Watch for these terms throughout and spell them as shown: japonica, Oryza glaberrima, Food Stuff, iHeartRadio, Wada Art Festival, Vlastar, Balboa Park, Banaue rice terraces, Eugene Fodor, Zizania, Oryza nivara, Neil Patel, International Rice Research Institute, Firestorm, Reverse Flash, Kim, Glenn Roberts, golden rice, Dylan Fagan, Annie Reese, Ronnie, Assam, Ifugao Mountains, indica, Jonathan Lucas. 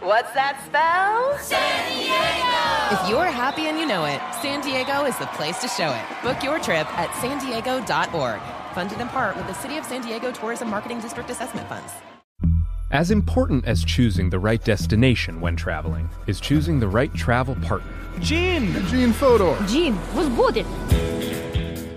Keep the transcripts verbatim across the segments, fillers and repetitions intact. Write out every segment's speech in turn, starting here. What's that spell? San Diego. If you're happy and you know it, San Diego is the place to show it. Book your trip at san diego dot org. Funded in part with the City of San Diego Tourism Marketing District Assessment Funds. As important as choosing the right destination when traveling is choosing the right travel partner. Gene! Gene Fodor! Gene, was good!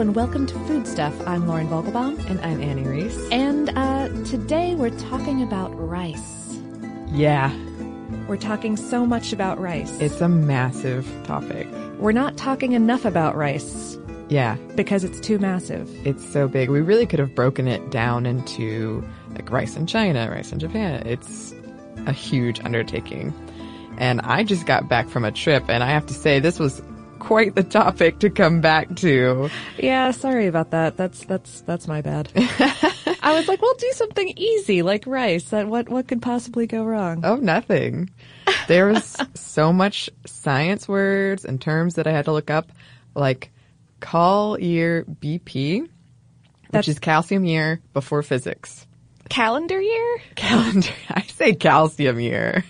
and welcome to Food Stuff. I'm Lauren Vogelbaum. And I'm Annie Reese. And uh, today we're talking about rice. Yeah. We're talking so much about rice. It's a massive topic. We're not talking enough about rice. Yeah. Because it's too massive. It's so big. We really could have broken it down into like rice in China, rice in Japan. It's a huge undertaking. And I just got back from a trip, and I have to say this was quite the topic to come back to. Yeah, sorry about that. That's that's that's my bad. I was like, well, do something easy like rice. That what what could possibly go wrong? Oh, nothing. There was so much science words and terms that I had to look up, like cal year B P, that's, which is calcium year before physics. Calendar year? Calendar. I say calcium year.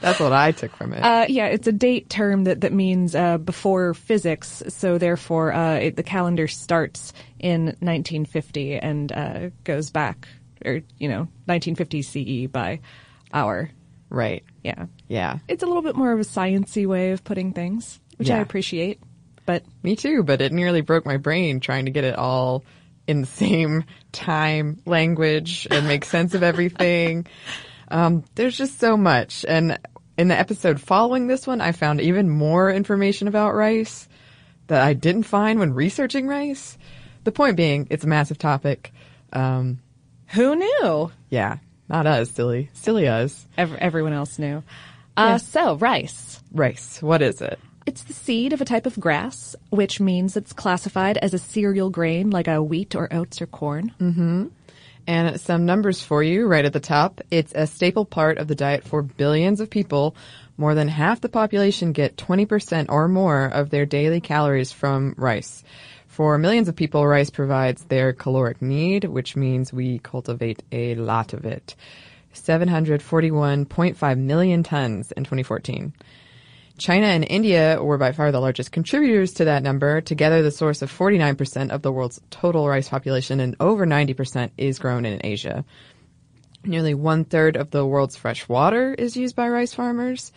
That's what I took from it. Uh, yeah, it's a date term that, that means uh, before physics, so therefore uh, it, the calendar starts in nineteen fifty and uh, goes back, or, you know, nineteen fifty C E by hour. Right. Yeah. Yeah. It's a little bit more of a science-y way of putting things, which yeah. I appreciate. But me too, but it nearly broke my brain trying to get it all in the same time, language, and make sense of everything. Um, there's just so much. And in the episode following this one, I found even more information about rice that I didn't find when researching rice. The point being, it's a massive topic. Um, Who knew? Yeah. Not us, silly. Silly us. Ev- everyone else knew. Uh, yeah. So, rice. Rice. What is it? It's the seed of a type of grass, which means it's classified as a cereal grain like a wheat or oats or corn. Mm-hmm. And some numbers for you right at the top. It's a staple part of the diet for billions of people. More than half the population get twenty percent or more of their daily calories from rice. For millions of people, rice provides their caloric need, which means we cultivate a lot of it. seven hundred forty-one point five million tons in twenty fourteen. China and India were by far the largest contributors to that number, together the source of forty-nine percent of the world's total rice population, and over ninety percent is grown in Asia. Nearly one-third of the world's fresh water is used by rice farmers.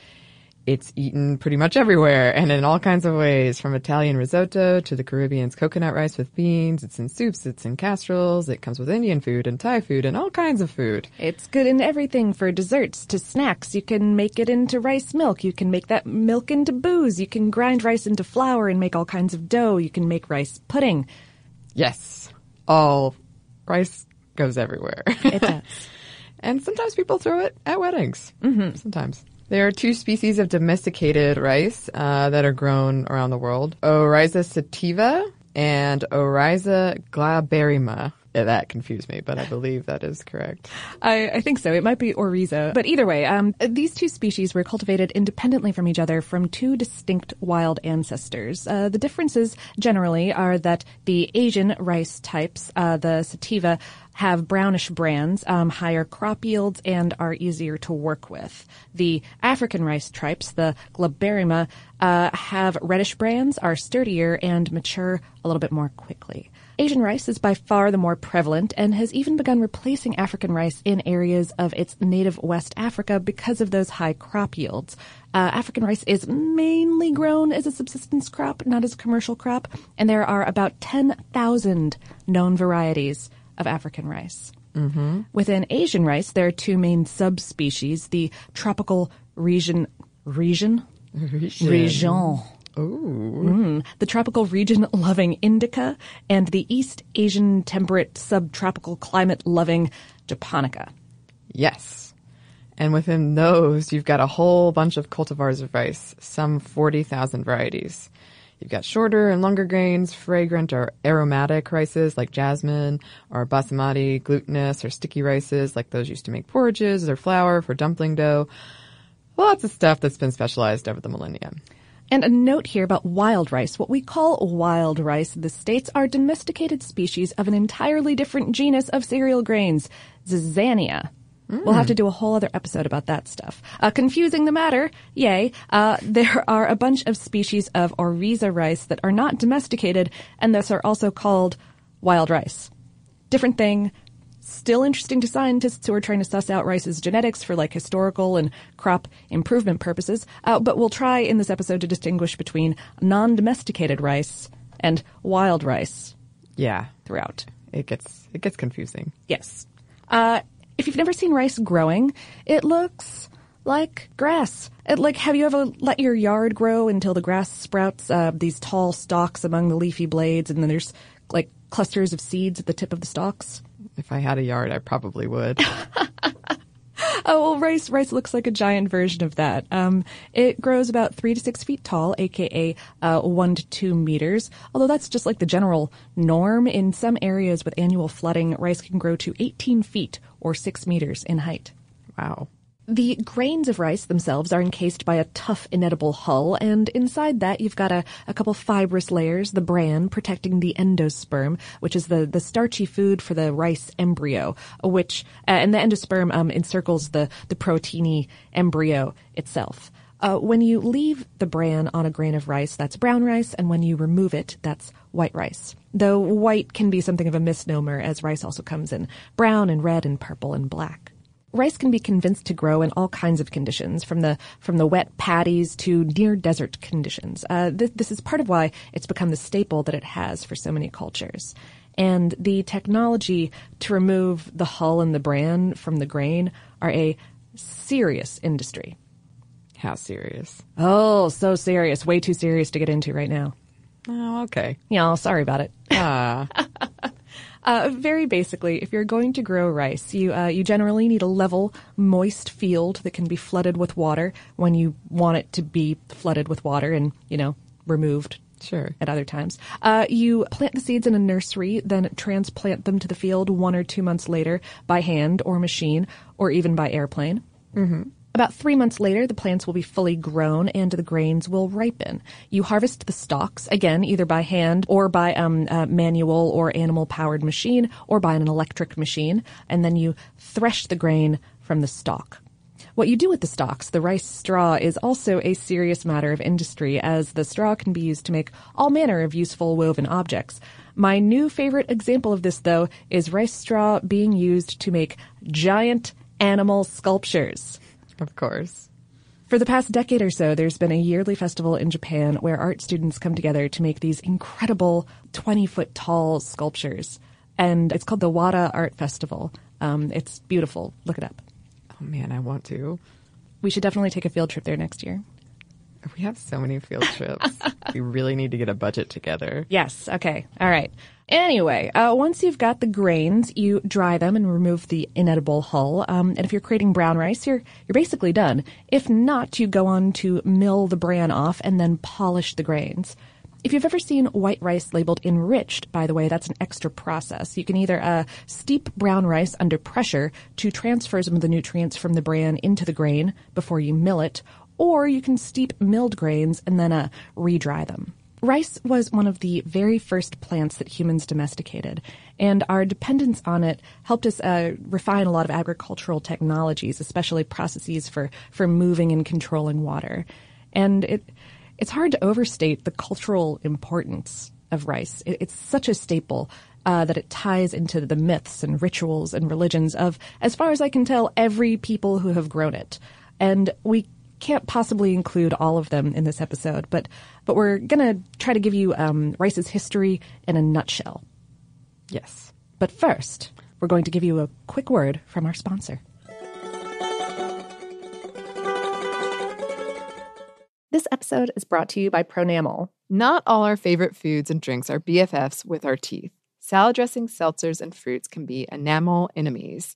it's eaten pretty much everywhere and in all kinds of ways, from Italian risotto to the Caribbean's coconut rice with beans. It's in soups, it's in casseroles, it comes with Indian food and Thai food and all kinds of food. It's good in everything, for desserts to snacks. You can make it into rice milk. You can make that milk into booze. You can grind rice into flour and make all kinds of dough. You can make rice pudding. Yes. All rice goes everywhere. It does. And sometimes people throw it at weddings. Mm-hmm. Sometimes. There are two species of domesticated rice uh, that are grown around the world, Oryza sativa and Oryza glaberrima. Yeah, that confused me, but I believe that is correct. I, I think so. It might be Oryza. But either way, um, these two species were cultivated independently from each other from two distinct wild ancestors. Uh, the differences generally are that the Asian rice types, uh, the sativa, have brownish brands, um, higher crop yields, and are easier to work with. The African rice types, the glaberrima, uh, have reddish brands, are sturdier, and mature a little bit more quickly. Asian rice is by far the more prevalent and has even begun replacing African rice in areas of its native West Africa because of those high crop yields. Uh, African rice is mainly grown as a subsistence crop, not as a commercial crop, and there are about ten thousand known varieties of African rice. Mm-hmm. Within Asian rice, there are two main subspecies, the tropical region... Region? Region. Region. Mm, the tropical region-loving indica and the East Asian temperate subtropical climate-loving japonica. Yes. And within those, you've got a whole bunch of cultivars of rice, some forty thousand varieties. You've got shorter and longer grains, fragrant or aromatic rices like jasmine or basmati, glutinous or sticky rices like those used to make porridges or flour for dumpling dough. Lots of stuff that's been specialized over the millennia. And a note here about wild rice. What we call wild rice in the States are domesticated species of an entirely different genus of cereal grains, Zizania. Mm. We'll have to do a whole other episode about that stuff. Uh, confusing the matter, yay. Uh, there are a bunch of species of Oryza rice that are not domesticated and thus are also called wild rice. Different thing. Still interesting to scientists who are trying to suss out rice's genetics for, like, historical and crop improvement purposes. Uh, but we'll try in this episode to distinguish between non-domesticated rice and wild rice. Yeah. Throughout. It gets it gets confusing. Yes. Uh, if you've never seen rice growing, it looks like grass. It, like, have you ever let your yard grow until the grass sprouts uh, these tall stalks among the leafy blades, and then there's, like, clusters of seeds at the tip of the stalks? If I had a yard, I probably would. Oh, well, rice rice looks like a giant version of that. Um, it grows about three to six feet tall, a k a. Uh, one to two meters, although that's just like the general norm. In some areas with annual flooding, rice can grow to eighteen feet or six meters in height. Wow. The grains of rice themselves are encased by a tough, inedible hull, and inside that you've got a, a couple fibrous layers, the bran, protecting the endosperm, which is the, the starchy food for the rice embryo, which, uh, and the endosperm um, encircles the, the proteiny embryo itself. Uh, when you leave the bran on a grain of rice, that's brown rice, and when you remove it, that's white rice. Though white can be something of a misnomer, as rice also comes in brown and red and purple and black. Rice can be convinced to grow in all kinds of conditions, from the from the wet paddies to near-desert conditions. Uh, this, this is part of why it's become the staple that it has for so many cultures. And the technology to remove the hull and the bran from the grain are a serious industry. How serious? Oh, so serious. Way too serious to get into right now. Oh, okay. Yeah, sorry about it. Ah. Uh. Uh, very basically, if you're going to grow rice, you uh, you generally need a level, moist field that can be flooded with water when you want it to be flooded with water and, you know, removed. Sure. At other times. Uh, you plant the seeds in a nursery, then transplant them to the field one or two months later by hand or machine or even by airplane. Mm-hmm. About three months later, the plants will be fully grown and the grains will ripen. You harvest the stalks, again, either by hand or by um, a manual or animal-powered machine or by an electric machine, and then you thresh the grain from the stalk. What you do with the stalks, the rice straw, is also a serious matter of industry, as the straw can be used to make all manner of useful woven objects. My new favorite example of this, though, is rice straw being used to make giant animal sculptures. Of course. For the past decade or so, there's been a yearly festival in Japan where art students come together to make these incredible twenty-foot-tall sculptures. And it's called the Wada Art Festival. Um, it's beautiful. Look it up. Oh, man, I want to. We should definitely take a field trip there next year. We have so many field trips. We really need to get a budget together. Yes. Okay. All right. Anyway, uh, once you've got the grains, you dry them and remove the inedible hull. Um, and if you're creating brown rice, you're you're basically done. If not, you go on to mill the bran off and then polish the grains. If you've ever seen white rice labeled enriched, by the way, that's an extra process. You can either uh, steep brown rice under pressure to transfer some of the nutrients from the bran into the grain before you mill it, or you can steep milled grains and then uh, re-dry them. Rice was one of the very first plants that humans domesticated, and our dependence on it helped us uh, refine a lot of agricultural technologies, especially processes for, for moving and controlling water. And it it's hard to overstate the cultural importance of rice. It, it's such a staple uh, that it ties into the myths and rituals and religions of, as far as I can tell, every people who have grown it. And we can't possibly include all of them in this episode, but but we're going to try to give you um, rice's history in a nutshell. Yes. But first, we're going to give you a quick word from our sponsor. This episode is brought to you by Pronamel. Not all our favorite foods and drinks are B F Fs with our teeth. Salad dressings, seltzers, and fruits can be enamel enemies.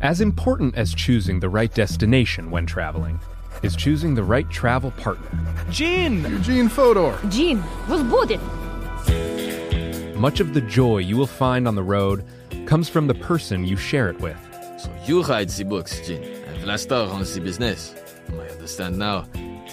As important as choosing the right destination when traveling is choosing the right travel partner. Gene! Eugene Fodor. Gene, was booted. Much of the joy you will find on the road comes from the person you share it with. So you write the books, Gene, and Vlastar runs the business. I understand now. It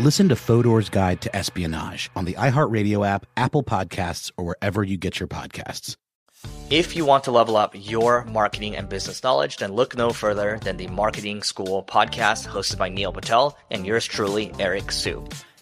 Listen to Fodor's Guide to Espionage on the iHeartRadio app, Apple Podcasts, or wherever you get your podcasts. If you want to level up your marketing and business knowledge, then look no further than the Marketing School podcast hosted by Neil Patel and yours truly, Eric Siu.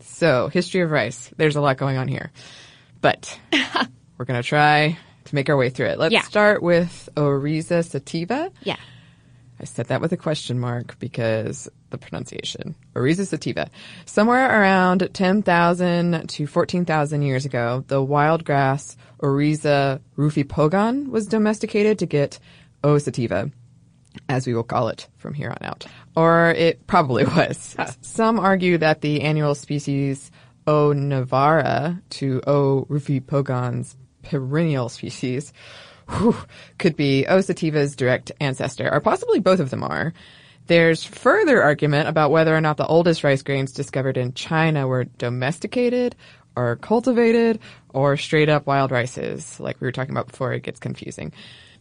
So, history of rice. There's a lot going on here. But we're going to try to make our way through it. Let's yeah. start with Oryza sativa. Yeah. I said that with a question mark because the pronunciation. Oryza sativa. Somewhere around ten thousand to fourteen thousand years ago, the wild grass Oryza rufipogon was domesticated to get O. sativa, as we will call it from here on out. Or it probably was. Some argue that the annual species O. nivara to O. rufipogon's perennial species whew, could be O. sativa's direct ancestor, or possibly both of them are. There's further argument about whether or not the oldest rice grains discovered in China were domesticated or cultivated or straight up wild rices, like we were talking about before. It gets confusing.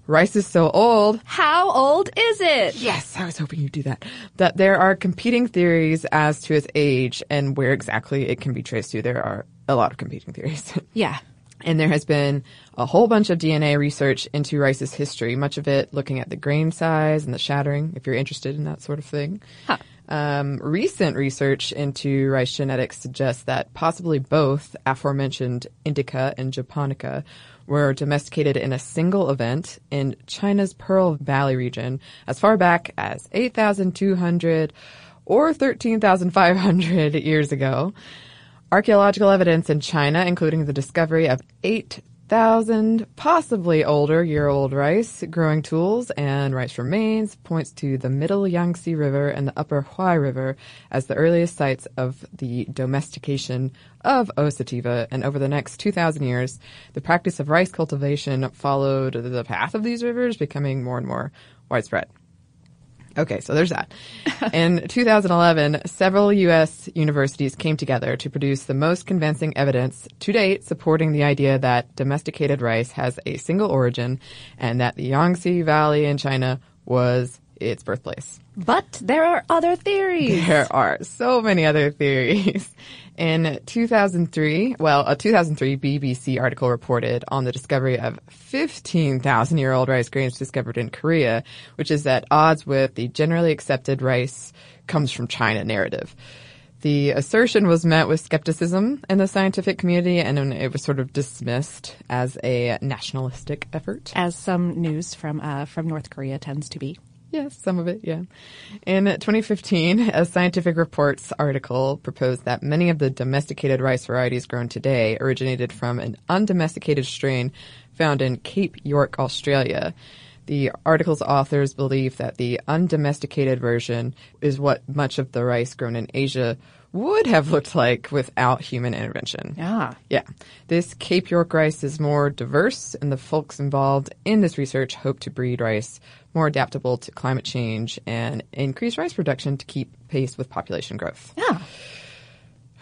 Rice is so old. How old is it? Yes, I was hoping you'd do that. That there are competing theories as to its age and where exactly it can be traced to. There are a lot of competing theories. Yeah. And there has been a whole bunch of D N A research into rice's history, much of it looking at the grain size and the shattering, if you're interested in that sort of thing. Huh. Um, recent research into rice genetics suggests that possibly both aforementioned Indica and Japonica were domesticated in a single event in China's Pearl Valley region as far back as eight thousand two hundred or thirteen thousand five hundred years ago. Archaeological evidence in China, including the discovery of eight thousand possibly older year-old rice growing tools and rice remains, points to the Middle Yangtze River and the Upper Huai River as the earliest sites of the domestication of O. sativa, and over the next two thousand years, the practice of rice cultivation followed the path of these rivers, becoming more and more widespread. Okay, so there's that. In two thousand eleven, several U S universities came together to produce the most convincing evidence to date supporting the idea that domesticated rice has a single origin and that the Yangtze Valley in China was its birthplace. But there are other theories. There are so many other theories. In two thousand three, well, a two thousand three B B C article reported on the discovery of fifteen thousand year old rice grains discovered in Korea, which is at odds with the generally accepted rice comes from China narrative. The assertion was met with skepticism in the scientific community, and it was sort of dismissed as a nationalistic effort. As some news from uh, from North Korea tends to be. Yes, some of it, yeah. In twenty fifteen, a Scientific Reports article proposed that many of the domesticated rice varieties grown today originated from an undomesticated strain found in Cape York, Australia. The article's authors believe that the undomesticated version is what much of the rice grown in Asia would have looked like without human intervention. Yeah. Yeah. This Cape York rice is more diverse, and the folks involved in this research hope to breed rice more adaptable to climate change and increase rice production to keep pace with population growth. Yeah.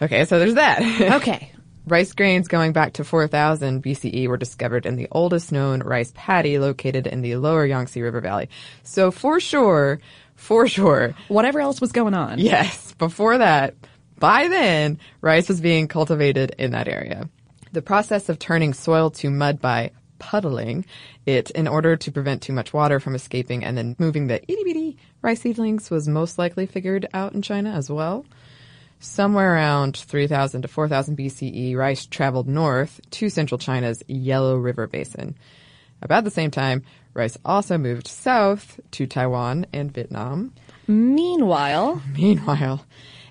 Okay, so there's that. Okay. Rice grains going back to four thousand B C E were discovered in the oldest known rice paddy located in the lower Yangtze River Valley. So for sure, for sure. Whatever else was going on. Yes. Before that, by then, rice was being cultivated in that area. The process of turning soil to mud by puddling it in order to prevent too much water from escaping and then moving the itty-bitty rice seedlings was most likely figured out in China as well. Somewhere around three thousand to four thousand B C E, rice traveled north to central China's Yellow River Basin. About the same time, rice also moved south to Taiwan and Vietnam. Meanwhile, meanwhile,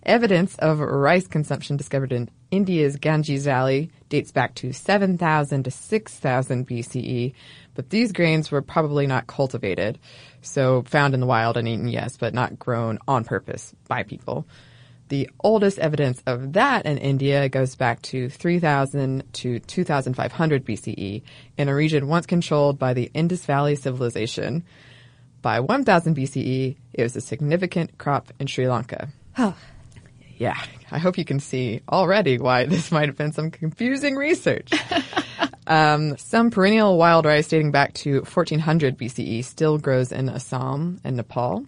evidence of rice consumption discovered in India's Ganges Valley dates back to seven thousand to six thousand B C E, but these grains were probably not cultivated, so found in the wild and eaten, yes, but not grown on purpose by people. The oldest evidence of that in India goes back to three thousand to twenty-five hundred B C E in a region once controlled by the Indus Valley Civilization. By one thousand B C E, it was a significant crop in Sri Lanka. Oh. Yeah, I hope you can see already why this might have been some confusing research. um, some perennial wild rice dating back to fourteen hundred B C E still grows in Assam and Nepal.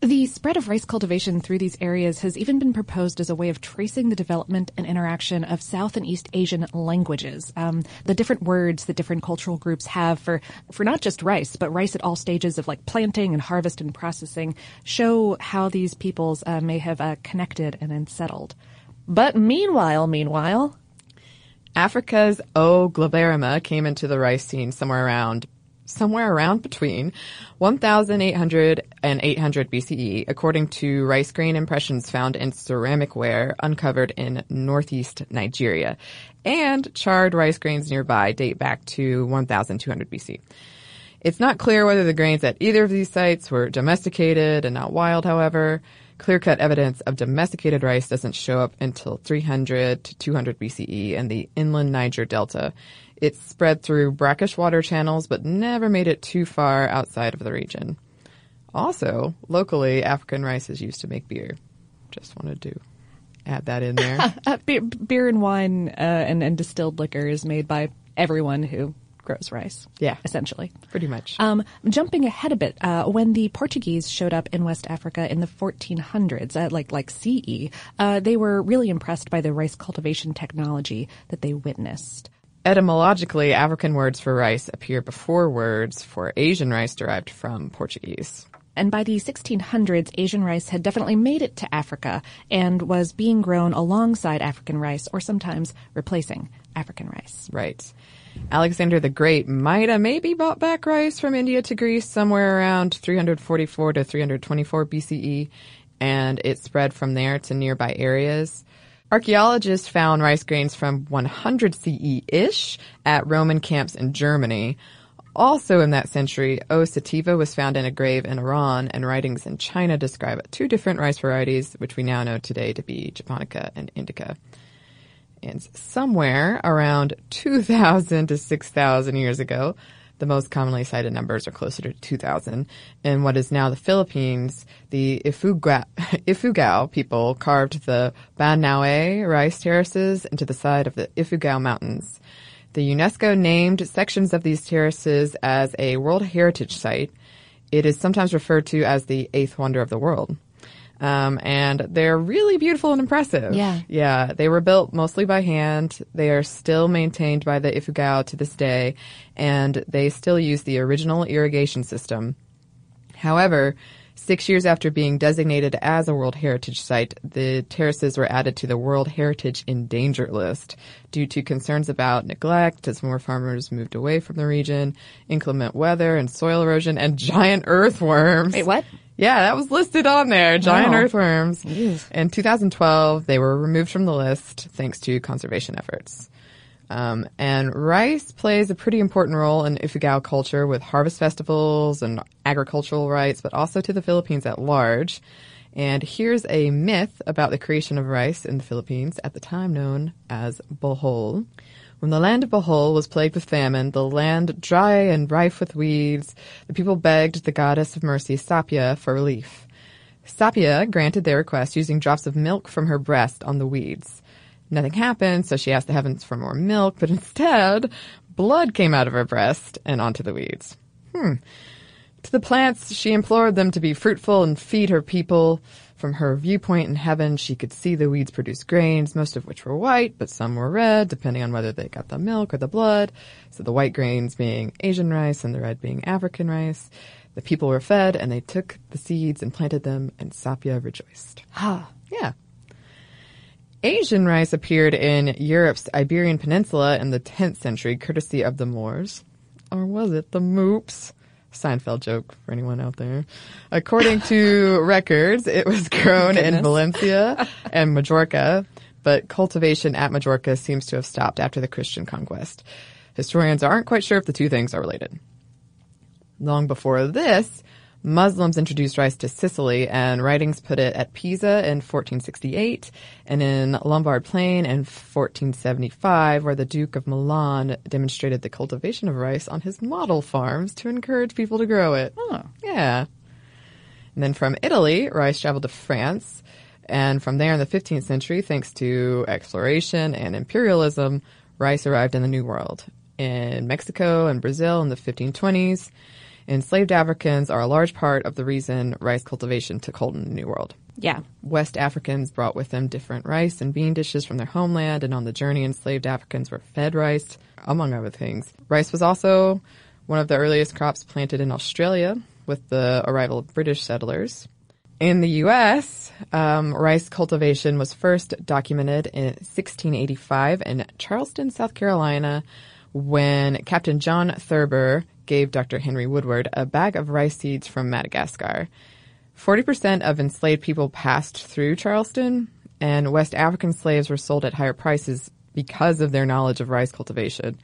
The spread of rice cultivation through these areas has even been proposed as a way of tracing the development and interaction of South and East Asian languages. Um, the different words that different cultural groups have for, for not just rice, but rice at all stages of like planting and harvest and processing show how these peoples uh, may have uh, connected and then settled. But meanwhile, meanwhile, Africa's O. glaberrima came into the rice scene somewhere around somewhere around between eighteen hundred and eight hundred B C E, according to rice grain impressions found in ceramic ware uncovered in northeast Nigeria. And charred rice grains nearby date back to twelve hundred B C. It's not clear whether the grains at either of these sites were domesticated and not wild, however. Clear-cut evidence of domesticated rice doesn't show up until three hundred to two hundred B C E in the inland Niger Delta. It spread through brackish water channels but never made it too far outside of the region. Also, locally, African rice is used to make beer. Just wanted to add that in there. beer, beer and wine uh, and, and distilled liquor is made by everyone who grows rice. Yeah. Essentially. Pretty much. Um, jumping ahead a bit, uh, when the Portuguese showed up in West Africa in the fourteen hundreds, uh, like like C E, uh, they were really impressed by the rice cultivation technology that they witnessed. Etymologically, African words for rice appear before words for Asian rice derived from Portuguese. And by the sixteen hundreds, Asian rice had definitely made it to Africa and was being grown alongside African rice, or sometimes replacing African rice. Right. Alexander the Great might have maybe brought back rice from India to Greece somewhere around three forty-four to three twenty-four B C E, and it spread from there to nearby areas. Archaeologists found rice grains from one hundred C E-ish at Roman camps in Germany. Also in that century, O. sativa was found in a grave in Iran, and writings in China describe two different rice varieties, which we now know today to be japonica and indica. And somewhere around two thousand to six thousand years ago, the most commonly cited numbers are closer to two thousand. In what is now the Philippines, the Ifugao, Ifugao people carved the Banaue rice terraces into the side of the Ifugao Mountains. The UNESCO named sections of these terraces as a World Heritage Site. It is sometimes referred to as the Eighth Wonder of the World. Um, and they're really beautiful and impressive. Yeah. Yeah. They were built mostly by hand. They are still maintained by the Ifugao to this day, and they still use the original irrigation system. However, six years after being designated as a World Heritage Site, the terraces were added to the World Heritage Endangered List due to concerns about neglect as more farmers moved away from the region, inclement weather and soil erosion, and giant earthworms. Wait, what? Yeah, that was listed on there, giant wow. earthworms. Jeez. In two thousand twelve, they were removed from the list thanks to conservation efforts. Um, and rice plays a pretty important role in Ifugao culture with harvest festivals and agricultural rites, but also to the Philippines at large. And here's a myth about the creation of rice in the Philippines at the time known as bohol. When the land of Bohol was plagued with famine, the land dry and rife with weeds, the people begged the goddess of mercy, Sapia, for relief. Sapia granted their request using drops of milk from her breast on the weeds. Nothing happened, so she asked the heavens for more milk, but instead, blood came out of her breast and onto the weeds. Hmm. To the plants, she implored them to be fruitful and feed her people. From her viewpoint in heaven, she could see the weeds produce grains, most of which were white, but some were red, depending on whether they got the milk or the blood. So the white grains being Asian rice and the red being African rice. The people were fed, and they took the seeds and planted them, and Sapia rejoiced. Ah, yeah. Asian rice appeared in Europe's Iberian Peninsula in the tenth century, courtesy of the Moors. Or was it the Moops? Seinfeld joke for anyone out there. According to records, it was grown Goodness. in Valencia and Majorca, but cultivation at Majorca seems to have stopped after the Christian conquest. Historians aren't quite sure if the two things are related. Long before this, Muslims introduced rice to Sicily, and writings put it at Pisa in fourteen sixty-eight and in Lombard Plain in fourteen seventy-five, where the Duke of Milan demonstrated the cultivation of rice on his model farms to encourage people to grow it. Oh. Yeah. And then from Italy, rice traveled to France, and from there in the fifteenth century, thanks to exploration and imperialism, rice arrived in the New World, in Mexico and Brazil in the fifteen twenties. Enslaved Africans are a large part of the reason rice cultivation took hold in the New World. Yeah. West Africans brought with them different rice and bean dishes from their homeland, and on the journey, enslaved Africans were fed rice, among other things. Rice was also one of the earliest crops planted in Australia with the arrival of British settlers. In the U S, um, rice cultivation was first documented in sixteen eighty-five in Charleston, South Carolina, when Captain John Thurber gave Doctor Henry Woodward a bag of rice seeds from Madagascar. forty percent of enslaved people passed through Charleston, and West African slaves were sold at higher prices because of their knowledge of rice cultivation,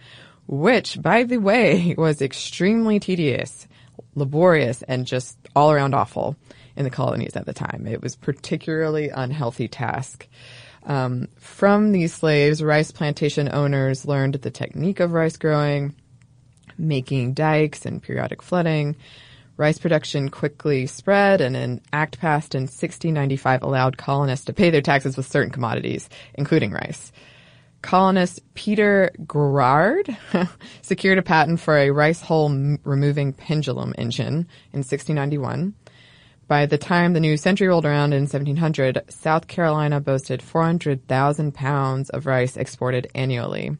which, by the way, was extremely tedious, laborious, and just all around awful in the colonies at the time. It was a particularly unhealthy task. Um, from these slaves, rice plantation owners learned the technique of rice growing, making dikes and periodic flooding. Rice production quickly spread, and an act passed in sixteen ninety-five allowed colonists to pay their taxes with certain commodities, including rice. Colonist Peter Girard secured a patent for a rice hull-removing pendulum engine in sixteen ninety-one. By the time the new century rolled around in seventeen hundred, South Carolina boasted four hundred thousand pounds of rice exported annually.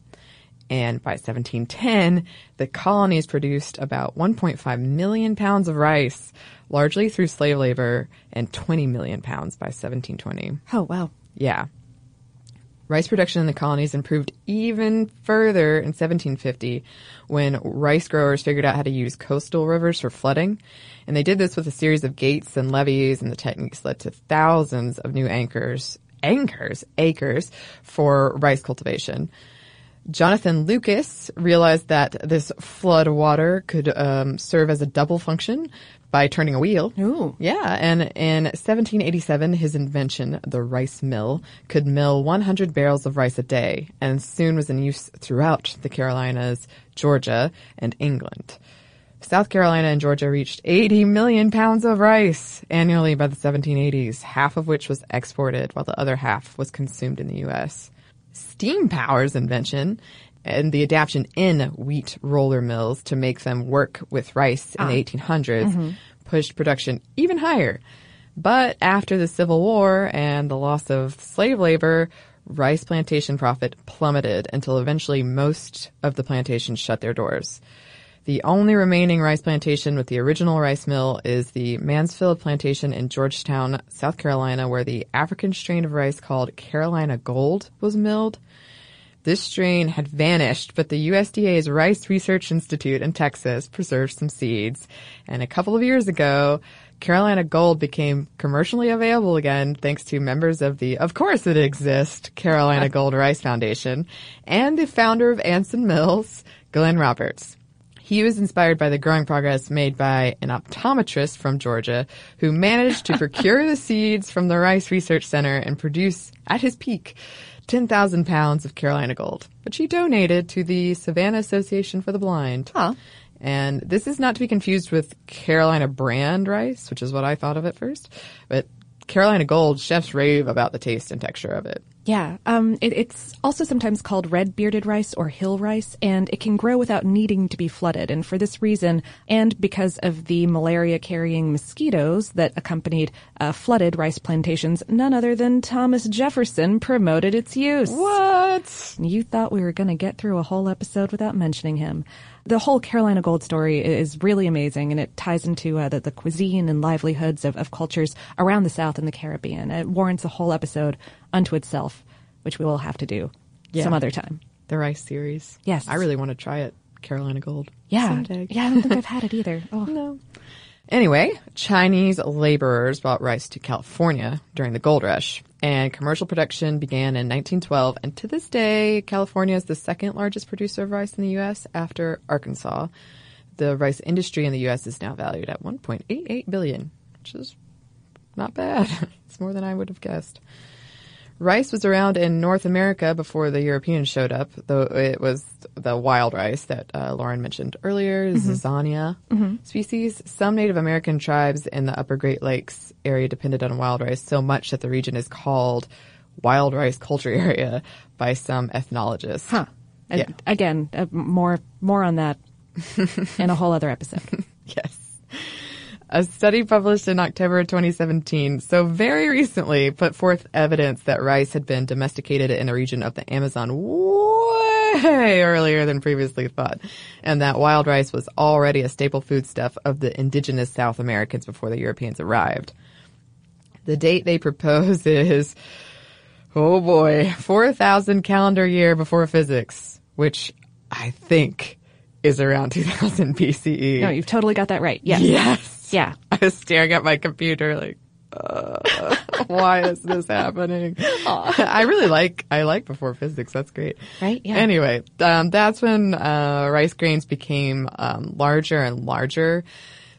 And by seventeen ten, the colonies produced about one point five million pounds of rice, largely through slave labor, and twenty million pounds by seventeen twenty. Oh, wow. Yeah. Rice production in the colonies improved even further in seventeen fifty when rice growers figured out how to use coastal rivers for flooding. And they did this with a series of gates and levees, and the techniques led to thousands of new anchors, anchors, acres for rice cultivation. Jonathan Lucas realized that this flood water could um, serve as a double function by turning a wheel. Ooh. Yeah. And in seventeen eighty-seven, his invention, the rice mill, could mill one hundred barrels of rice a day, and soon was in use throughout the Carolinas, Georgia, and England. South Carolina and Georgia reached eighty million pounds of rice annually by the seventeen eighties, half of which was exported while the other half was consumed in the U S Steam power's invention and the adaptation in wheat roller mills to make them work with rice in ah. the eighteen hundreds mm-hmm. pushed production even higher. But after the Civil War and the loss of slave labor, rice plantation profit plummeted until eventually most of the plantations shut their doors. The only remaining rice plantation with the original rice mill is the Mansfield Plantation in Georgetown, South Carolina, where the African strain of rice called Carolina Gold was milled. This strain had vanished, but the U S D A's Rice Research Institute in Texas preserved some seeds. And a couple of years ago, Carolina Gold became commercially available again thanks to members of the, of course it exists, Carolina Gold Rice Foundation, and the founder of Anson Mills, Glenn Roberts. He was inspired by the growing progress made by an optometrist from Georgia who managed to procure the seeds from the Rice Research Center and produce, at his peak, ten thousand pounds of Carolina Gold, which he donated to the Savannah Association for the Blind. Huh. And this is not to be confused with Carolina brand rice, which is what I thought of at first, but Carolina Gold, chefs rave about the taste and texture of it. Yeah, um, it, it's also sometimes called red-bearded rice or hill rice, and it can grow without needing to be flooded. And for this reason, and because of the malaria-carrying mosquitoes that accompanied uh, flooded rice plantations, none other than Thomas Jefferson promoted its use. What? You thought we were going to get through a whole episode without mentioning him. The whole Carolina Gold story is really amazing, and it ties into uh, the, the cuisine and livelihoods of, of cultures around the South and the Caribbean. It warrants a whole episode unto itself, which we will have to do yeah. some other time. The rice series. Yes. I really want to try it, Carolina Gold. Yeah. Someday. Yeah, I don't think I've had it either. Oh, no. Anyway, Chinese laborers brought rice to California during the gold rush, and commercial production began in nineteen twelve. And to this day, California is the second largest producer of rice in the U S after Arkansas. The rice industry in the U S is now valued at one point eight eight billion dollars, which is not bad. It's more than I would have guessed. Rice was around in North America before the Europeans showed up, though it was the wild rice that uh, Lauren mentioned earlier, mm-hmm. Zizania mm-hmm. species. Some Native American tribes in the Upper Great Lakes area depended on wild rice so much that the region is called Wild Rice Culture Area by some ethnologists. Huh. Yeah. Again, uh, more, more on that in a whole other episode. Yes. A study published in October twenty seventeen, so very recently, put forth evidence that rice had been domesticated in the region of the Amazon way earlier than previously thought, and that wild rice was already a staple foodstuff of the indigenous South Americans before the Europeans arrived. The date they propose is, oh boy, four thousand calendar year before physics, which I think is around two thousand B C E. No, you've totally got that right. Yes. Yes. Yeah. I was staring at my computer like, uh, why is this happening? I really like, I like before physics. That's great. Right? Yeah. Anyway, um, that's when uh, rice grains became um, larger and larger,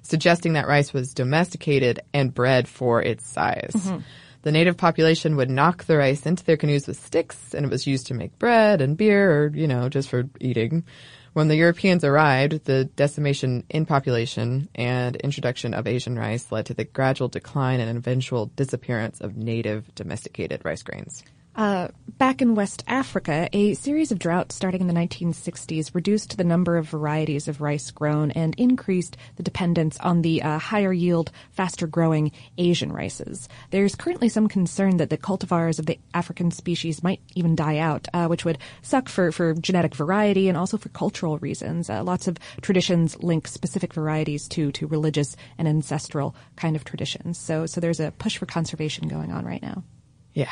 suggesting that rice was domesticated and bred for its size. Mm-hmm. The native population would knock the rice into their canoes with sticks, and it was used to make bread and beer or, you know, just for eating. When the Europeans arrived, the decimation in population and introduction of Asian rice led to the gradual decline and eventual disappearance of native domesticated rice grains. Uh, back in West Africa, a series of droughts starting in the nineteen sixties reduced the number of varieties of rice grown and increased the dependence on the uh, higher yield, faster growing Asian rices. There's currently some concern that the cultivars of the African species might even die out, uh, which would suck for, for genetic variety and also for cultural reasons. Uh, lots of traditions link specific varieties to, to religious and ancestral kind of traditions. So, so there's a push for conservation going on right now. Yeah.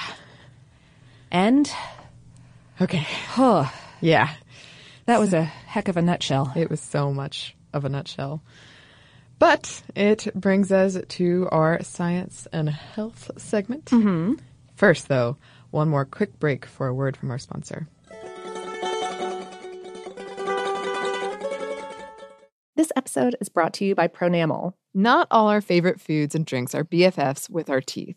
And okay. Huh. Yeah. That was a heck of a nutshell. It was so much of a nutshell. But it brings us to our science and health segment. Mm-hmm. First, though, one more quick break for a word from our sponsor. This episode is brought to you by Pronamel. Not all our favorite foods and drinks are B F Fs with our teeth.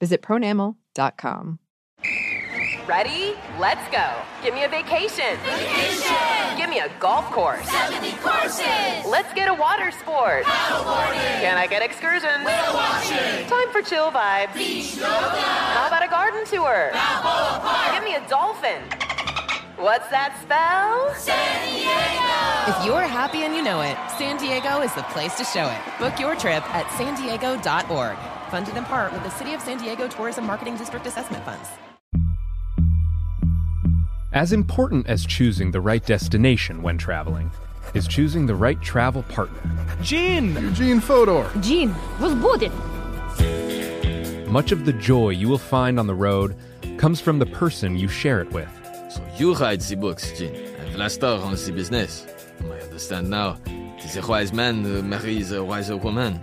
Visit pronamel dot com. Ready? Let's go. Give me a vacation. Vacation! Give me a golf course. seventy courses! Let's get a water sport. Paddleboarding! Can I get excursions? Whale watching! Time for chill vibes. Beach yoga! How about a garden tour? Balboa Park! Give me a dolphin. What's that spell? San Diego! If you're happy and you know it, San Diego is the place to show it. Book your trip at san diego dot org. Funded in part with the City of San Diego Tourism Marketing District Assessment Funds. As important as choosing the right destination when traveling is choosing the right travel partner. Gene! Eugene Fodor! Gene, was booted! Much of the joy you will find on the road comes from the person you share it with. So you write the books, Gene, and Vlastar runs the business. I understand now. It is a wise man who marries a wiser woman.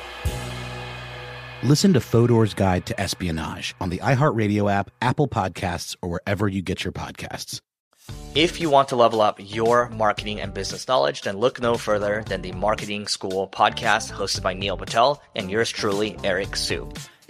Listen to Fodor's Guide to Espionage on the iHeartRadio app, Apple Podcasts, or wherever you get your podcasts. If you want to level up your marketing and business knowledge, then look no further than the Marketing School podcast hosted by Neil Patel and yours truly, Eric Siu.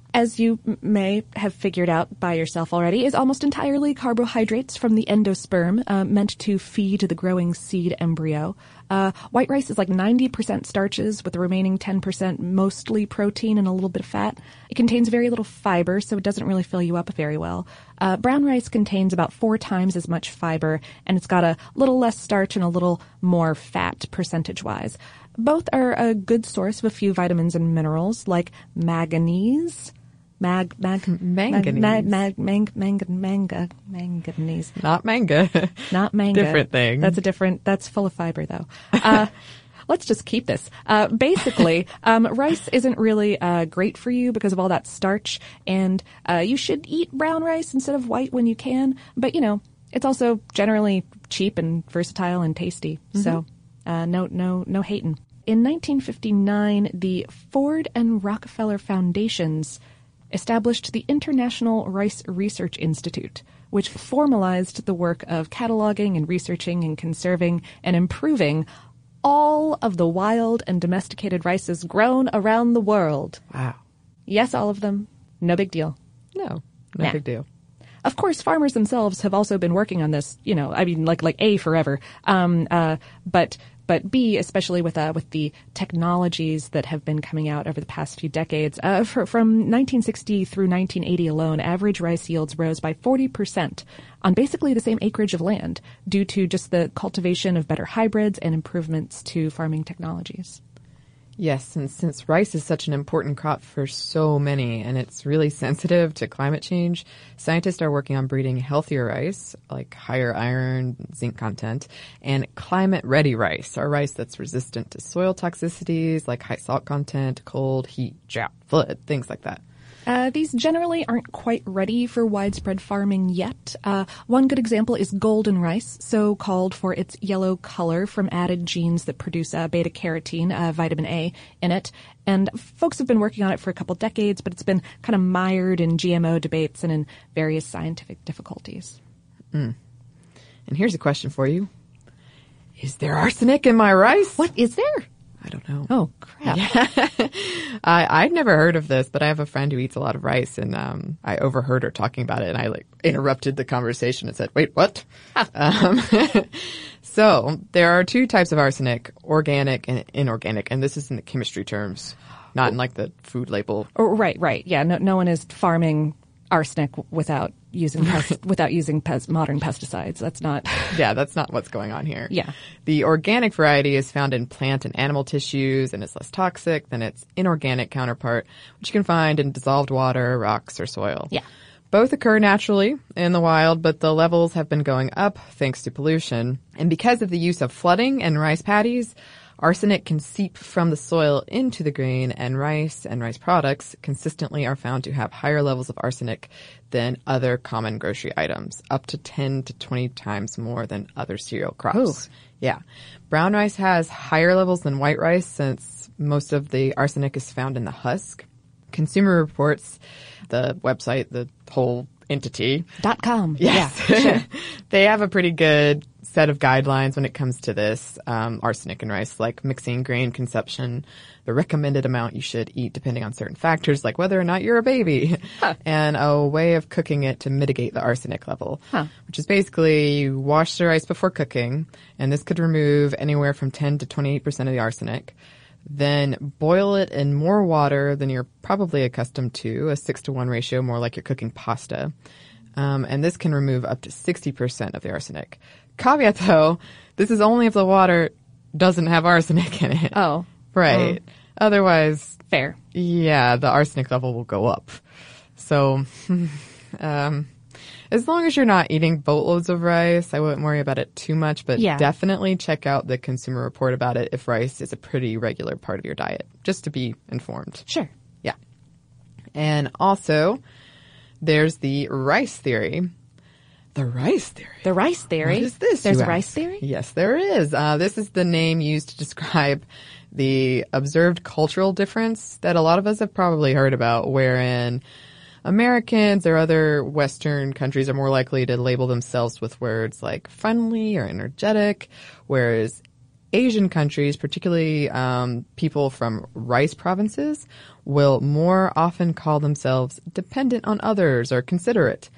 as you may have figured out by yourself already, is almost entirely carbohydrates from the endosperm, uh, meant to feed the growing seed embryo. Uh, white rice is like ninety percent starches, with the remaining ten percent mostly protein and a little bit of fat. It contains very little fiber, so it doesn't really fill you up very well. Uh, brown rice contains about four times as much fiber, and it's got a little less starch and a little more fat percentage-wise. Both are a good source of a few vitamins and minerals, like manganese. Mag, mag, manganese. Mag, mag, mag, mag, manga, manganese. Not manga. Not manga. Different thing. That's a different, that's full of fiber though. Uh, let's just keep this. Uh, basically, um, rice isn't really, uh, great for you because of all that starch, and, uh, you should eat brown rice instead of white when you can, but you know, it's also generally cheap and versatile and tasty, mm-hmm. so, uh, no, no, no hatin'. In nineteen fifty-nine, the Ford and Rockefeller Foundations established the International Rice Research Institute, which formalized the work of cataloging and researching and conserving and improving all of the wild and domesticated rices grown around the world. Wow. Yes, all of them. No big deal. No, no nah. big deal. Of course, farmers themselves have also been working on this, you know, I mean, like, like A, forever. Um, uh, but... But B, especially with uh, with the technologies that have been coming out over the past few decades, uh, for, from nineteen sixty through nineteen eighty alone, average rice yields rose by forty percent on basically the same acreage of land due to just the cultivation of better hybrids and improvements to farming technologies. Yes, and since rice is such an important crop for so many, and it's really sensitive to climate change, scientists are working on breeding healthier rice, like higher iron, zinc content, and climate-ready rice, or rice that's resistant to soil toxicities, like high salt content, cold, heat, drought, flood, things like that. Uh, these generally aren't quite ready for widespread farming yet. Uh, one good example is golden rice, so called for its yellow color from added genes that produce uh, beta-carotene, uh, vitamin A, in it. And folks have been working on it for a couple decades, but it's been kind of mired in G M O debates and in various scientific difficulties. Mm. And here's a question for you. Is there arsenic in my rice? What is there? I don't know. Oh, crap. Yeah. I, I'd never heard of this, but I have a friend who eats a lot of rice, and um, I overheard her talking about it, and I like interrupted the conversation and said, wait, what? um, so there are two types of arsenic, organic and inorganic, and this is in the chemistry terms, not in like the food label. Oh, right, right. Yeah, no, no one is farming arsenic without using pest, without using pes, modern pesticides. That's not... yeah, that's not what's going on here. Yeah. The organic variety is found in plant and animal tissues and is less toxic than its inorganic counterpart, which you can find in dissolved water, rocks, or soil. Yeah. Both occur naturally in the wild, but the levels have been going up thanks to pollution. And because of the use of flooding and rice paddies, arsenic can seep from the soil into the grain, and rice and rice products consistently are found to have higher levels of arsenic than other common grocery items, up to ten to twenty times more than other cereal crops. Ooh. Yeah. Brown rice has higher levels than white rice since most of the arsenic is found in the husk. Consumer Reports, the website, the whole entity. Dot com. Yes. Yeah, sure. They have a pretty good set of guidelines when it comes to this um, arsenic in rice, like mixing grain consumption, the recommended amount you should eat depending on certain factors, like whether or not you're a baby, huh. and a way of cooking it to mitigate the arsenic level, huh. which is basically you wash the rice before cooking, and this could remove anywhere from ten to twenty-eight percent of the arsenic. Then boil it in more water than you're probably accustomed to, a six to one ratio, more like you're cooking pasta. Um, and this can remove up to sixty percent of the arsenic. Caveat, though, this is only if the water doesn't have arsenic in it. Oh. Right. Um, Otherwise. Fair. Yeah, the arsenic level will go up. So, um, as long as you're not eating boatloads of rice, I wouldn't worry about it too much, but yeah. definitely check out the Consumer Report about it if rice is a pretty regular part of your diet, just to be informed. Sure. Yeah. And also, there's the rice theory. The rice theory. The rice theory. What is this? There's a rice theory? Yes, there is. Uh, this is the name used to describe the observed cultural difference that a lot of us have probably heard about, wherein Americans or other Western countries are more likely to label themselves with words like friendly or energetic, whereas Asian countries, particularly um, people from rice provinces, will more often call themselves dependent on others or considerate.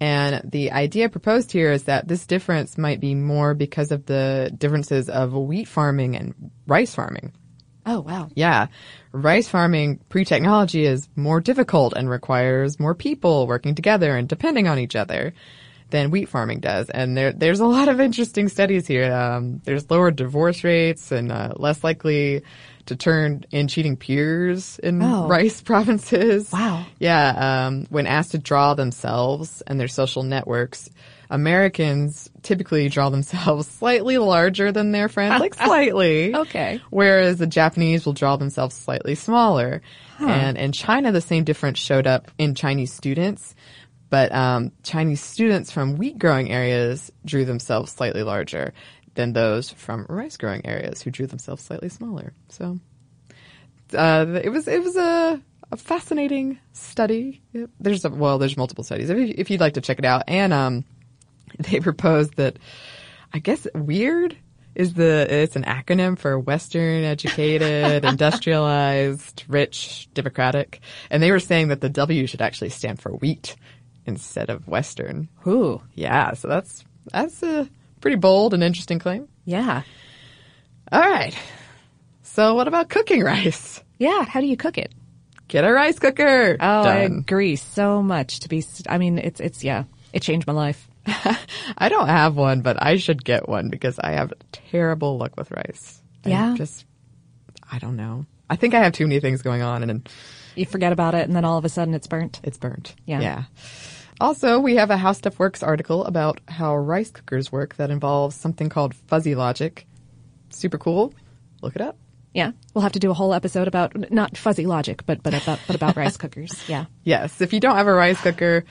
And the idea proposed here is that this difference might be more because of the differences of wheat farming and rice farming. Oh, wow. Yeah. Rice farming pre-technology is more difficult and requires more people working together and depending on each other than wheat farming does. And there, there's a lot of interesting studies here. Um, there's lower divorce rates and uh, less likely to turn in cheating peers in oh. rice provinces. Wow. Yeah. Um, when asked to draw themselves and their social networks, Americans typically draw themselves slightly larger than their friends, like slightly. Okay. Whereas the Japanese will draw themselves slightly smaller. Huh. And in China, the same difference showed up in Chinese students. But um, Chinese students from wheat-growing areas drew themselves slightly larger than those from rice-growing areas who drew themselves slightly smaller. So uh, it was it was a, a fascinating study. There's a, well, there's multiple studies if, if you'd like to check it out. And um, they proposed that I guess WEIRD is the it's an acronym for Western educated, industrialized, rich, democratic, and they were saying that the W should actually stand for wheat instead of Western. Ooh. Yeah, so that's that's a pretty bold and interesting claim. Yeah. All right. So what about cooking rice? Yeah, how do you cook it? Get a rice cooker. Oh, Done. I agree so much to be I mean, it's it's yeah, it changed my life. I don't have one, but I should get one because I have terrible luck with rice. Yeah. I just I don't know. I think I have too many things going on and then you forget about it and then all of a sudden it's burnt. It's burnt. Yeah. Yeah. Also, we have a How Stuff Works article about how rice cookers work that involves something called fuzzy logic. Super cool. Look it up. Yeah. We'll have to do a whole episode about, not fuzzy logic, but, but, about, but about rice cookers. Yeah. Yes. If you don't have a rice cooker,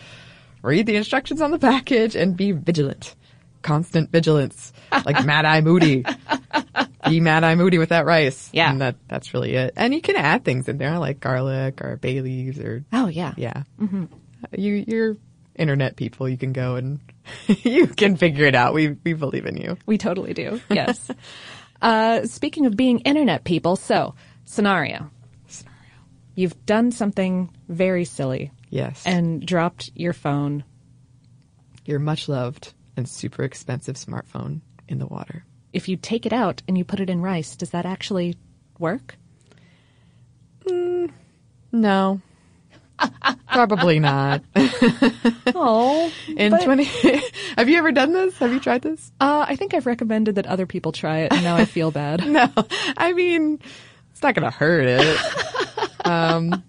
read the instructions on the package and be vigilant. Constant vigilance. Like Mad-Eye Moody. Be Mad-Eye Moody with that rice. Yeah. And that, that's really it. And you can add things in there like garlic or bay leaves or... Oh, yeah. Yeah. Mm-hmm. You, you're... Internet people, you can go and you can figure it out. We we believe in you. We totally do. Yes. uh, speaking of being internet people, so scenario. Scenario. You've done something very silly. Yes. And dropped your phone. Your much loved and super expensive smartphone in the water. If you take it out and you put it in rice, does that actually work? Mm, no. Probably not. Oh, in but... twenty have you ever done this? Have you tried this? Uh, I think I've recommended that other people try it, and now I feel bad. No, I mean it's not going to hurt it. um,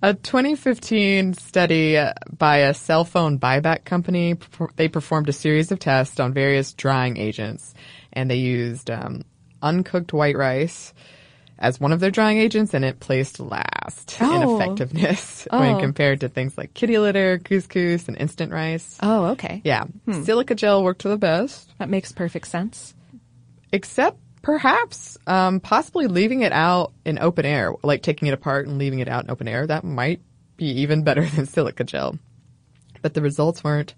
a twenty fifteen study by a cell phone buyback company, they performed a series of tests on various drying agents, and they used um, uncooked white rice as one of their drying agents, and it placed last oh. in effectiveness oh. when compared to things like kitty litter, couscous, and instant rice. Oh, okay. Yeah. Hmm. Silica gel worked the best. That makes perfect sense. Except perhaps um, possibly leaving it out in open air, like taking it apart and leaving it out in open air. That might be even better than silica gel. But the results weren't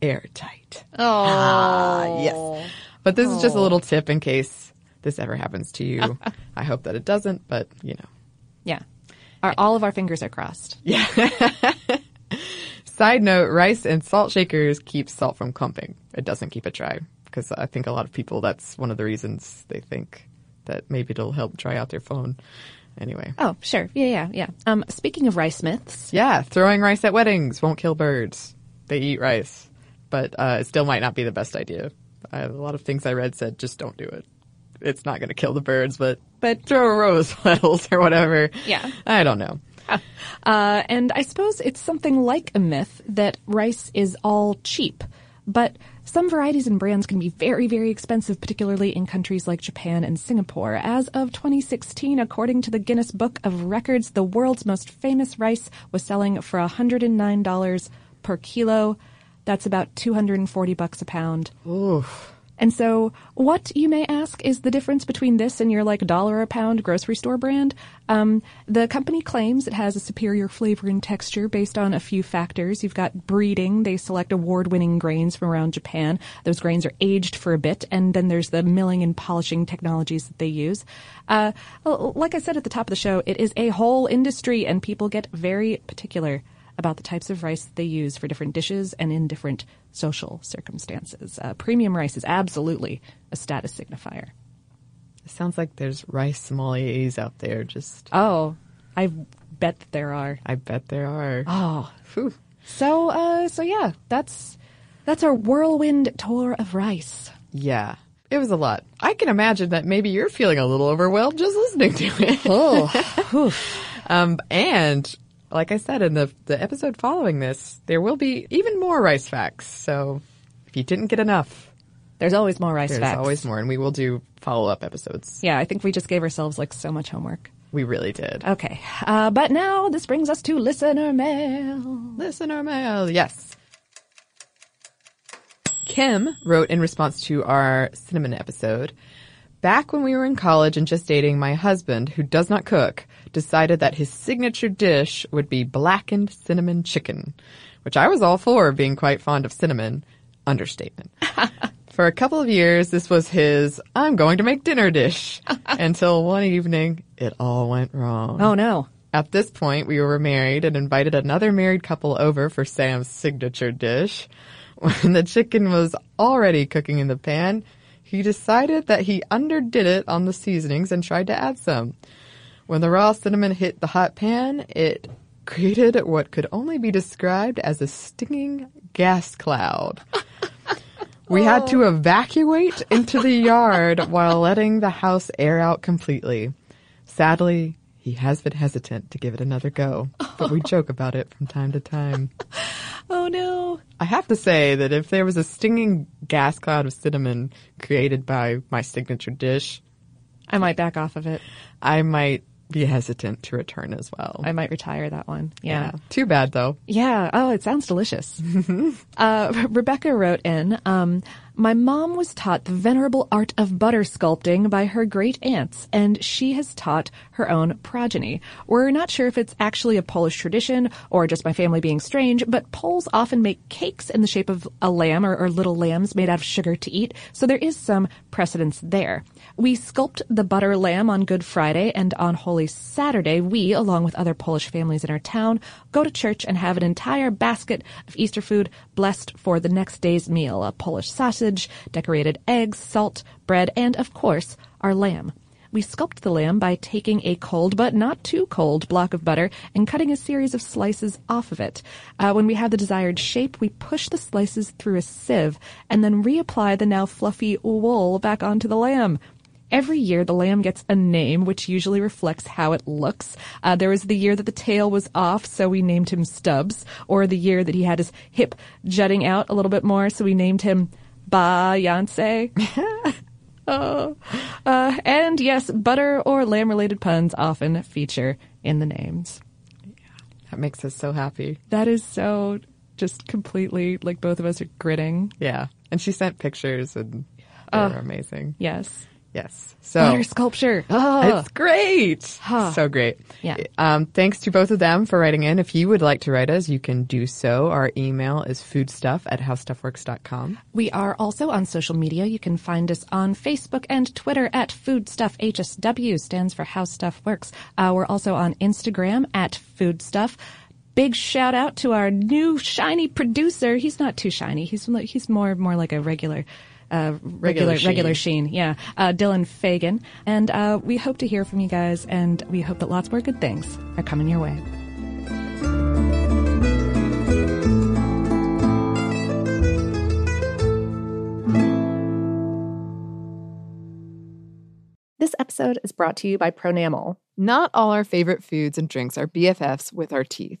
airtight. Oh. Ah, yes. But this oh. is just a little tip in case this ever happens to you. I hope that it doesn't, but you know. Yeah. Our, all of our fingers are crossed. Yeah. Side note, rice and salt shakers keep salt from clumping. It doesn't keep it dry because I think a lot of people, that's one of the reasons they think that maybe it'll help dry out their phone. Anyway. Oh, sure. Yeah, yeah, yeah. Um, speaking of rice myths. Yeah. Throwing rice at weddings won't kill birds. They eat rice, but uh, it still might not be the best idea. I, a lot of things I read said just don't do it. It's not going to kill the birds, but, but throw rose petals or whatever. Yeah. I don't know. Uh, and I suppose it's something like a myth that rice is all cheap. But some varieties and brands can be very, very expensive, particularly in countries like Japan and Singapore. As of twenty sixteen, according to the Guinness Book of Records, the world's most famous rice was selling for one hundred nine dollars per kilo. That's about two hundred forty bucks a pound. Oof. And so what, you may ask, is the difference between this and your, like, dollar a pound grocery store brand? Um, the company claims it has a superior flavor and texture based on a few factors. You've got breeding. They select award-winning grains from around Japan. Those grains are aged for a bit. And then there's the milling and polishing technologies that they use. Uh, like I said at the top of the show, it is a whole industry, and people get very particular about the types of rice they use for different dishes and in different social circumstances. Uh, premium rice is absolutely a status signifier. It sounds like there's rice sommeliers out there just... Oh, I bet there are. I bet there are. Oh. Whew. So, uh, so yeah, that's that's our whirlwind tour of rice. Yeah. It was a lot. I can imagine that maybe you're feeling a little overwhelmed just listening to it. Oh. um, and... Like I said, in the the episode following this, there will be even more rice facts. So if you didn't get enough, there's always more rice there's facts. There's always more, and we will do follow-up episodes. Yeah, I think we just gave ourselves, like, so much homework. We really did. Okay. Uh, but now this brings us to listener mail. Listener mail, yes. Kim wrote in response to our cinnamon episode, "Back when we were in college and just dating, my husband, who does not cook, decided that his signature dish would be blackened cinnamon chicken, which I was all for, being quite fond of cinnamon. Understatement. For a couple of years, this was his, I'm going to make dinner dish, until one evening, it all went wrong. Oh, no. At this point, we were married and invited another married couple over for Sam's signature dish. When the chicken was already cooking in the pan, he decided that he underdid it on the seasonings and tried to add some. When the raw cinnamon hit the hot pan, it created what could only be described as a stinging gas cloud. We had to evacuate into the yard while letting the house air out completely. Sadly, he has been hesitant to give it another go, but we joke about it from time to time." Oh, no. I have to say that if there was a stinging gas cloud of cinnamon created by my signature dish, I might back off of it. I might be hesitant to return as well. I might retire that one. Yeah. yeah. Too bad, though. Yeah. Oh, it sounds delicious. uh, Rebecca wrote in, um, "My mom was taught the venerable art of butter sculpting by her great aunts, and she has taught her own progeny. We're not sure if it's actually a Polish tradition or just my family being strange, but Poles often make cakes in the shape of a lamb or, or little lambs made out of sugar to eat, so there is some precedence there. We sculpt the butter lamb on Good Friday, and on Holy Saturday, we, along with other Polish families in our town, go to church and have an entire basket of Easter food blessed for the next day's meal, a Polish sausage, decorated eggs, salt, bread, and, of course, our lamb. We sculpt the lamb by taking a cold but not too cold block of butter and cutting a series of slices off of it. Uh, when we have the desired shape, we push the slices through a sieve and then reapply the now fluffy wool back onto the lamb. Every year, the lamb gets a name, which usually reflects how it looks. Uh, there was the year that the tail was off, so we named him Stubbs, or the year that he had his hip jutting out a little bit more, so we named him Beyonce." oh. uh, and yes, butter or lamb-related puns often feature in the names. Yeah, that makes us so happy. That is so just completely, like, both of us are grinning. Yeah, and she sent pictures, and they were uh, amazing. Yes. Yes. So butter sculpture. Oh, it's great. Huh. So great. Yeah. Um, thanks to both of them for writing in. If you would like to write us, you can do so. Our email is foodstuff at howstuffworks dot com. We are also on social media. You can find us on Facebook and Twitter at foodstuffhsw, stands for How Stuff Works. Uh, we're also on Instagram at foodstuff. Big shout out to our new shiny producer. He's not too shiny. He's he's more more like a regular. Uh, regular, regular Sheen. regular Sheen, yeah. Uh, Dylan Fagan. And uh, we hope to hear from you guys, and we hope that lots more good things are coming your way. This episode is brought to you by Pronamel. Not all our favorite foods and drinks are B F Fs with our teeth.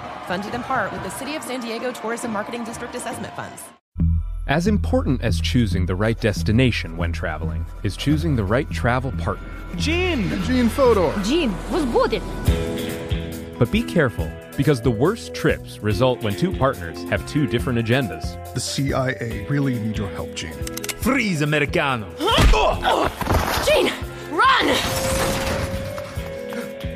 Funded in part with the City of San Diego Tourism Marketing District Assessment Funds. As important as choosing the right destination when traveling is choosing the right travel partner. Gene! Gene Fodor! Gene, was good! But be careful, because the worst trips result when two partners have two different agendas. The C I A really need your help, Gene. Freeze, Americano! Huh? Oh! Gene, run!